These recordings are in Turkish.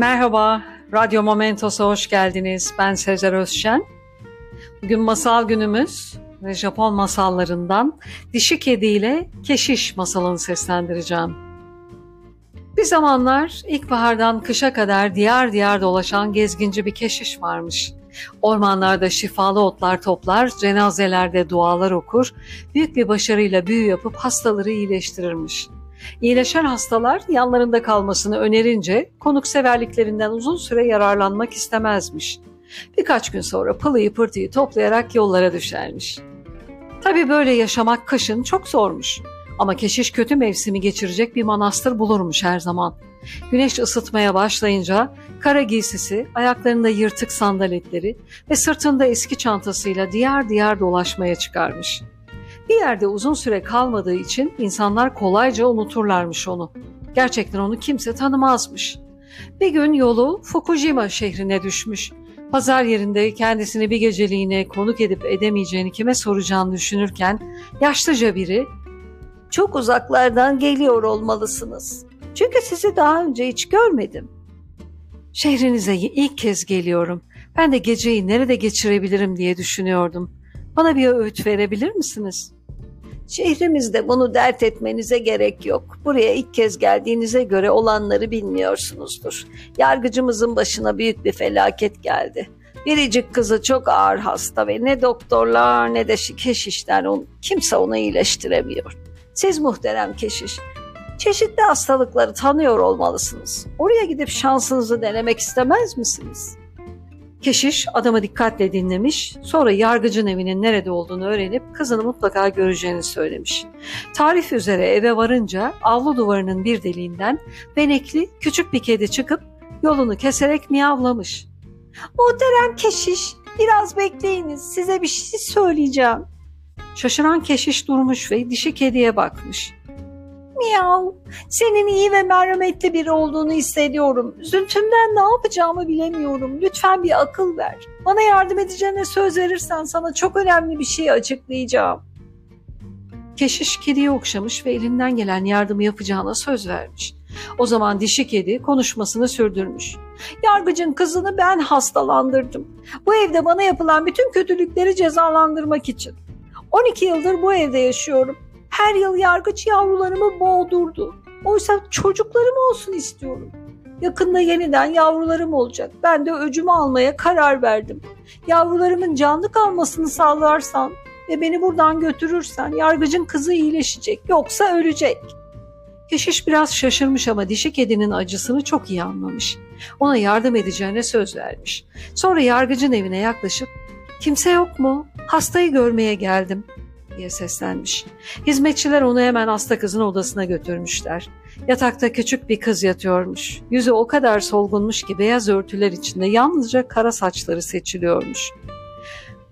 Merhaba, Radyo Momentos'a hoş geldiniz. Ben Sezer Özşen. Bugün masal günümüz ve Japon masallarından dişi kediyle keşiş masalını seslendireceğim. Bir zamanlar ilkbahardan kışa kadar diyar diyar dolaşan gezginci bir keşiş varmış. Ormanlarda şifalı otlar toplar, cenazelerde dualar okur, büyük bir başarıyla büyü yapıp hastaları iyileştirirmiş. İyileşen hastalar yanlarında kalmasını önerince konukseverliklerinden uzun süre yararlanmak istemezmiş. Birkaç gün sonra pılıyı pırtıyı toplayarak yollara düşermiş. Tabii böyle yaşamak kışın çok zormuş. Ama keşiş kötü mevsimi geçirecek bir manastır bulurmuş her zaman. Güneş ısıtmaya başlayınca kara giysisi, ayaklarında yırtık sandaletleri ve sırtında eski çantasıyla diyar diyar dolaşmaya çıkarmış. Bir yerde uzun süre kalmadığı için insanlar kolayca unuturlarmış onu. Gerçekten onu kimse tanımazmış. Bir gün yolu Fukushima şehrine düşmüş. Pazar yerinde kendisini bir geceliğine konuk edip edemeyeceğini kime soracağını düşünürken yaşlıca biri "Çok uzaklardan geliyor olmalısınız. Çünkü sizi daha önce hiç görmedim. Şehrinize ilk kez geliyorum. Ben de geceyi nerede geçirebilirim diye düşünüyordum. Bana bir öğüt verebilir misiniz?" "Şehrimizde bunu dert etmenize gerek yok. Buraya ilk kez geldiğinize göre olanları bilmiyorsunuzdur. Yargıcımızın başına büyük bir felaket geldi. Biricik kızı çok ağır hasta ve ne doktorlar ne de keşişler kimse onu iyileştiremiyor. Siz muhterem keşiş, çeşitli hastalıkları tanıyor olmalısınız. Oraya gidip şansınızı denemek istemez misiniz?" Keşiş adamı dikkatle dinlemiş, sonra yargıcın evinin nerede olduğunu öğrenip kızını mutlaka göreceğini söylemiş. Tarif üzere eve varınca avlu duvarının bir deliğinden benekli küçük bir kedi çıkıp yolunu keserek miyavlamış. "Muhterem keşiş, biraz bekleyiniz, size bir şey söyleyeceğim." Şaşıran keşiş durmuş ve dişi kediye bakmış. "Miyav, senin iyi ve merhametli biri olduğunu hissediyorum. Üzüntümden ne yapacağımı bilemiyorum. Lütfen bir akıl ver. Bana yardım edeceğine söz verirsen sana çok önemli bir şey açıklayacağım." Keşiş kediyi okşamış ve elinden gelen yardımı yapacağına söz vermiş. O zaman dişi kedi konuşmasını sürdürmüş. "Yargıcın kızını ben hastalandırdım. Bu evde bana yapılan bütün kötülükleri cezalandırmak için. 12 yıldır bu evde yaşıyorum. Her yıl yargıç yavrularımı boğdurdu. Oysa çocuklarım olsun istiyorum. Yakında yeniden yavrularım olacak. Ben de öcümü almaya karar verdim. Yavrularımın canlı kalmasını sağlarsan ve beni buradan götürürsen yargıcın kızı iyileşecek, yoksa ölecek." Keşiş biraz şaşırmış ama dişi kedinin acısını çok iyi anlamış. Ona yardım edeceğine söz vermiş. Sonra yargıcın evine yaklaşıp "Kimse yok mu? Hastayı görmeye geldim." diye seslenmiş. Hizmetçiler onu hemen hasta kızın odasına götürmüşler. Yatakta küçük bir kız yatıyormuş. Yüzü o kadar solgunmuş ki beyaz örtüler içinde yalnızca kara saçları seçiliyormuş.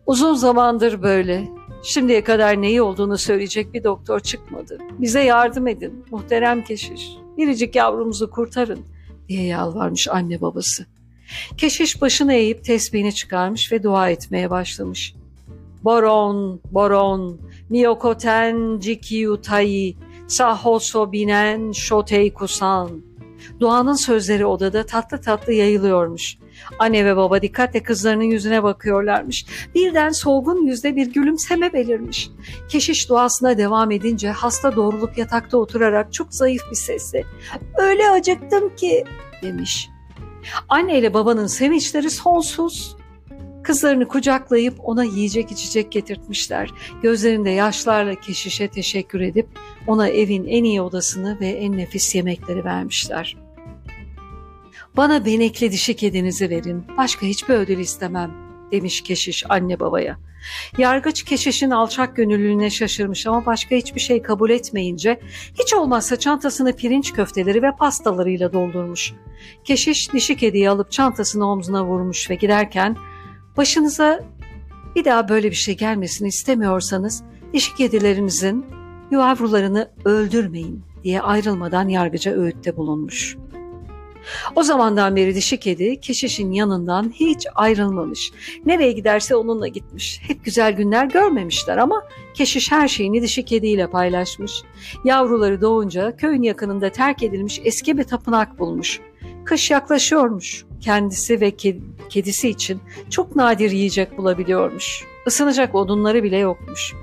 "Uzun zamandır böyle. Şimdiye kadar neyi olduğunu söyleyecek bir doktor çıkmadı. Bize yardım edin, muhterem keşiş. Biricik yavrumuzu kurtarın." diye yalvarmış anne babası. Keşiş başını eğip tesbihini çıkarmış ve dua etmeye başlamış. "Boron, boron, miyokoten jikiyutai, sahoso binen şotei kusan." Duanın sözleri odada tatlı tatlı yayılıyormuş. Anne ve baba dikkatle kızlarının yüzüne bakıyorlarmış. Birden solgun yüzde bir gülümseme belirmiş. Keşiş duasına devam edince hasta doğrulup yatakta oturarak çok zayıf bir sesle "Öyle acıktım ki" demiş. Anne ile babanın sevinçleri sonsuz. Kızlarını kucaklayıp ona yiyecek içecek getirtmişler. Gözlerinde yaşlarla keşişe teşekkür edip ona evin en iyi odasını ve en nefis yemekleri vermişler. "Bana benekli dişi kedinizi verin, başka hiçbir ödül istemem" demiş keşiş anne babaya. Yargıç keşişin alçak gönüllülüğüne şaşırmış ama başka hiçbir şey kabul etmeyince hiç olmazsa çantasını pirinç köfteleri ve pastalarıyla doldurmuş. Keşiş dişi kediyi alıp çantasını omzuna vurmuş ve giderken "Başınıza bir daha böyle bir şey gelmesini istemiyorsanız dişi kedilerimizin yavrularını öldürmeyin" diye ayrılmadan yargıca öğütte bulunmuş. O zamandan beri dişi kedi keşişin yanından hiç ayrılmamış. Nereye giderse onunla gitmiş. Hep güzel günler görmemişler ama keşiş her şeyini dişi kediyle paylaşmış. Yavruları doğunca köyün yakınında terk edilmiş eski bir tapınak bulmuş. Kış yaklaşıyormuş. Kendisi ve kedisi için çok nadir yiyecek bulabiliyormuş. Isınacak odunları bile yokmuş.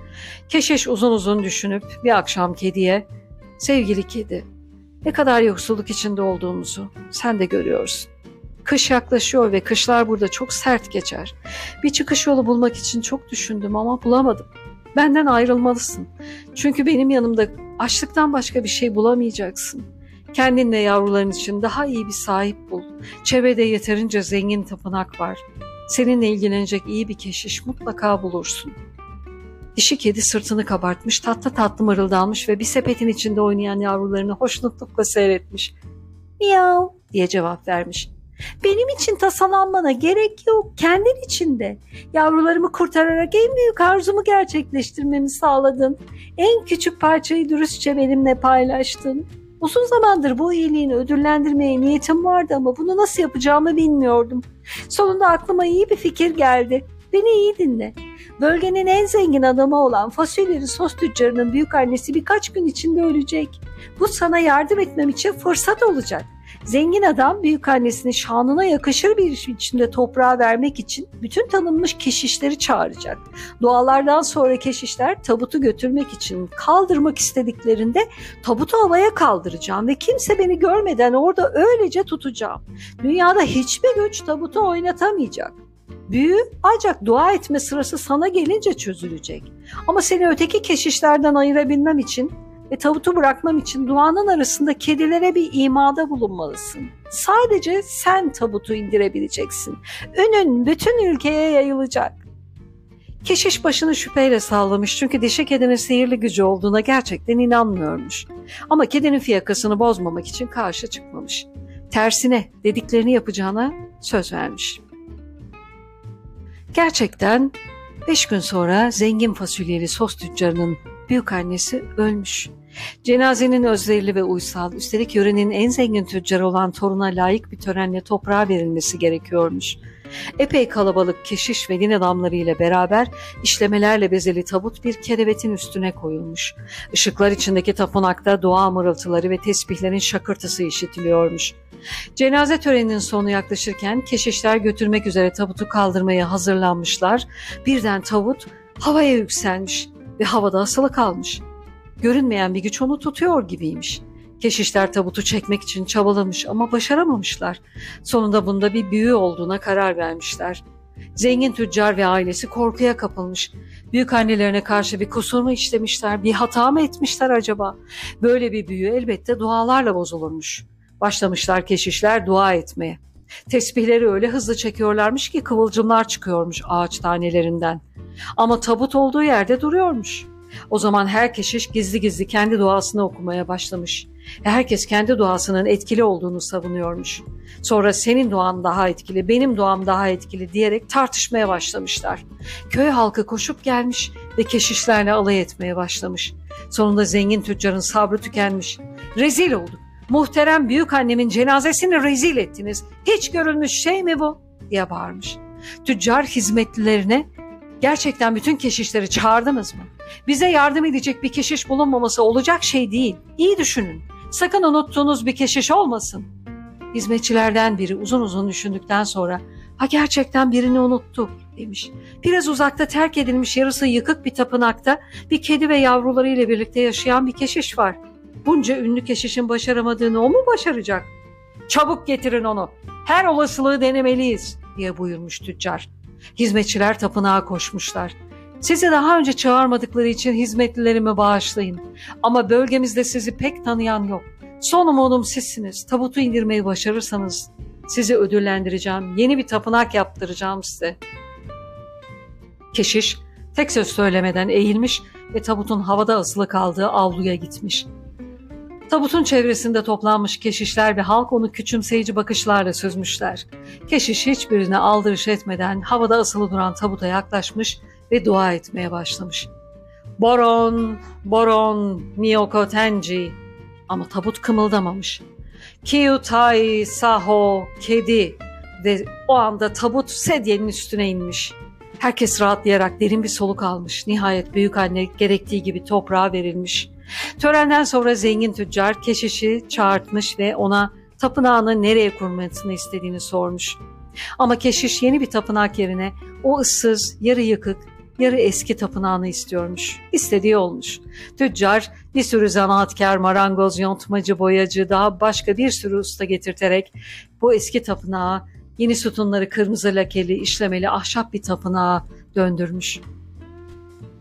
Keşiş uzun uzun düşünüp bir akşam kediye, "Sevgili kedi, ne kadar yoksulluk içinde olduğumuzu sen de görüyorsun. Kış yaklaşıyor ve kışlar burada çok sert geçer. Bir çıkış yolu bulmak için çok düşündüm ama bulamadım. Benden ayrılmalısın. Çünkü benim yanımda açlıktan başka bir şey bulamayacaksın. Kendinle yavruların için daha iyi bir sahip bul. Çevrede yeterince zengin tapınak var. Seninle ilgilenecek iyi bir keşiş mutlaka bulursun." Dişi kedi sırtını kabartmış, tatlı tatlı mırıldanmış ve bir sepetin içinde oynayan yavrularını hoşnutlukla seyretmiş. "Miyav" diye cevap vermiş. "Benim için tasalanmana gerek yok, kendin için de. Yavrularımı kurtararak en büyük arzumu gerçekleştirmemi sağladın. En küçük parçayı dürüstçe benimle paylaştın. Uzun zamandır bu iyiliğini ödüllendirmeye niyetim vardı ama bunu nasıl yapacağımı bilmiyordum. Sonunda aklıma iyi bir fikir geldi. Beni iyi dinle. Bölgenin en zengin adamı olan fasulyeleri sos tüccarının büyük annesi birkaç gün içinde ölecek. Bu sana yardım etmem için fırsat olacak. Zengin adam büyük annesini şanına yakışır bir iş içinde toprağa vermek için bütün tanınmış keşişleri çağıracak. Dualardan sonra keşişler tabutu götürmek için kaldırmak istediklerinde tabutu havaya kaldıracağım ve kimse beni görmeden orada öylece tutacağım. Dünyada hiçbir güç tabutu oynatamayacak. Büyü ancak dua etme sırası sana gelince çözülecek. Ama seni öteki keşişlerden ayırabilmem için ve tabutu bırakmam için duanın arasında kedilere bir imada bulunmalısın. Sadece sen tabutu indirebileceksin. Ünün bütün ülkeye yayılacak." Keşiş başını şüpheyle sallamış çünkü dişi kedinin sihirli gücü olduğuna gerçekten inanmıyormuş. Ama kedinin fiyakasını bozmamak için karşı çıkmamış. Tersine dediklerini yapacağına söz vermiş. Gerçekten 5 gün sonra zengin fasulyeli sos tüccarının büyük annesi ölmüş. Cenazenin özverili ve uysal, üstelik yörenin en zengin tüccarı olan toruna layık bir törenle toprağa verilmesi gerekiyormuş. Epey kalabalık keşiş ve din adamları ile beraber işlemelerle bezeli tabut bir kerevetin üstüne koyulmuş. Işıklar içindeki tapınakta dua mırıltıları ve tesbihlerin şakırtısı işitiliyormuş. Cenaze töreninin sonu yaklaşırken keşişler götürmek üzere tabutu kaldırmaya hazırlanmışlar. Birden tabut havaya yükselmiş ve havada asılı kalmış. Görünmeyen bir güç onu tutuyor gibiymiş. Keşişler tabutu çekmek için çabalamış ama başaramamışlar. Sonunda bunda bir büyü olduğuna karar vermişler. Zengin tüccar ve ailesi korkuya kapılmış. Büyük annelerine karşı bir kusur mu işlemişler, bir hata mı etmişler acaba? Böyle bir büyü elbette dualarla bozulurmuş. Başlamışlar keşişler dua etmeye. Tesbihleri öyle hızlı çekiyorlarmış ki kıvılcımlar çıkıyormuş ağaç tanelerinden. Ama tabut olduğu yerde duruyormuş. O zaman her keşiş gizli gizli kendi duasını okumaya başlamış. Herkes kendi duasının etkili olduğunu savunuyormuş. Sonra "Senin duan daha etkili, benim duam daha etkili" diyerek tartışmaya başlamışlar. Köy halkı koşup gelmiş ve keşişlerle alay etmeye başlamış. Sonunda zengin tüccarın sabrı tükenmiş. "Rezil olduk. Muhterem büyük annemin cenazesini rezil ettiniz. Hiç görülmüş şey mi bu?" diye bağırmış. Tüccar hizmetlilerine, "Gerçekten bütün keşişleri çağırdınız mı? Bize yardım edecek bir keşiş bulunmaması olacak şey değil. İyi düşünün. Sakın unuttuğunuz bir keşiş olmasın." Hizmetçilerden biri uzun uzun düşündükten sonra "Gerçekten birini unuttuk" demiş. Biraz uzakta terk edilmiş yarısı yıkık bir tapınakta bir kedi ve yavrularıyla birlikte yaşayan bir keşiş var. Bunca ünlü keşişin başaramadığını o mu başaracak? "Çabuk getirin onu. Her olasılığı denemeliyiz" diye buyurmuş tüccar. Hizmetçiler tapınağa koşmuşlar. "Sizi daha önce çağırmadıkları için hizmetlilerimi bağışlayın. Ama bölgemizde sizi pek tanıyan yok. Son umudum sizsiniz. Tabutu indirmeyi başarırsanız sizi ödüllendireceğim. Yeni bir tapınak yaptıracağım size." Keşiş tek söz söylemeden eğilmiş ve tabutun havada asılı kaldığı avluya gitmiş. Tabutun çevresinde toplanmış keşişler ve halk onu küçümseyici bakışlarla süzmüşler. Keşiş hiçbirine aldırış etmeden havada asılı duran tabuta yaklaşmış ve dua etmeye başlamış. "Boron, Boron, Miyoko Tenji." Ama tabut kımıldamamış. "Kiyutai Saho Kedi." Ve o anda tabut sedyenin üstüne inmiş. Herkes rahatlayarak derin bir soluk almış. Nihayet büyük anne gerektiği gibi toprağa verilmiş. Törenden sonra zengin tüccar keşişi çağırtmış ve ona tapınağını nereye kurmasını istediğini sormuş. Ama keşiş yeni bir tapınak yerine o ıssız, yarı yıkık, yarı eski tapınağını istiyormuş. İstediği olmuş. Tüccar bir sürü zanaatkar, marangoz, yontmacı, boyacı, daha başka bir sürü usta getirterek bu eski tapınağı yeni sütunları kırmızı lakeli, işlemeli ahşap bir tapınağa döndürmüş.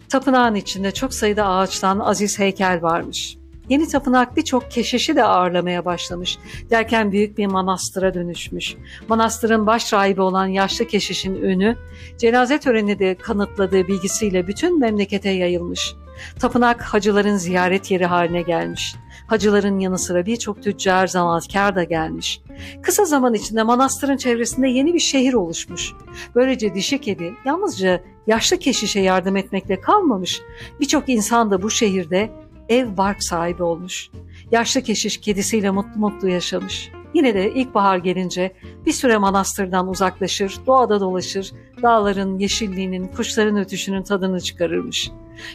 Tapınağın içinde çok sayıda ağaçtan aziz heykel varmış. Yeni tapınak birçok keşişi de ağırlamaya başlamış. Derken büyük bir manastıra dönüşmüş. Manastırın baş rahibi olan yaşlı keşişin ünü, cenaze törenini de kanıtladığı bilgisiyle bütün memlekete yayılmış. Tapınak hacıların ziyaret yeri haline gelmiş. Hacıların yanı sıra birçok tüccar, zanaatkar da gelmiş. Kısa zaman içinde manastırın çevresinde yeni bir şehir oluşmuş. Böylece dişi kedi yalnızca yaşlı keşişe yardım etmekle kalmamış. Birçok insan da bu şehirde ev bark sahibi olmuş. Yaşlı keşiş kedisiyle mutlu mutlu yaşamış. Yine de ilkbahar gelince bir süre manastırdan uzaklaşır, doğada dolaşır, dağların yeşilliğinin, kuşların ötüşünün tadını çıkarırmış.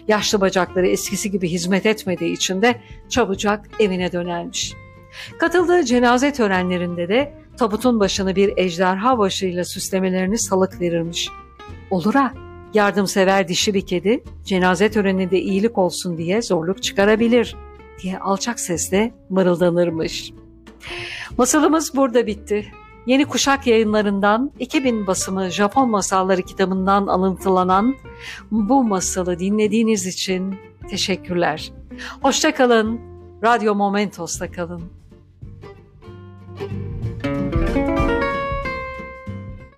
Yaşlı bacakları eskisi gibi hizmet etmediği için de çabucak evine dönermiş. Katıldığı cenaze törenlerinde de tabutun başını bir ejderha başıyla süslemelerini salık verirmiş. Olur ha, yardımsever dişi bir kedi cenaze töreninde iyilik olsun diye zorluk çıkarabilir diye alçak sesle mırıldanırmış. Masalımız burada bitti. Yeni Kuşak Yayınlarından 2000 basımı Japon Masalları kitabından alıntılanan bu masalı dinlediğiniz için teşekkürler. Hoşça kalın, Radyo Momentos'ta kalın.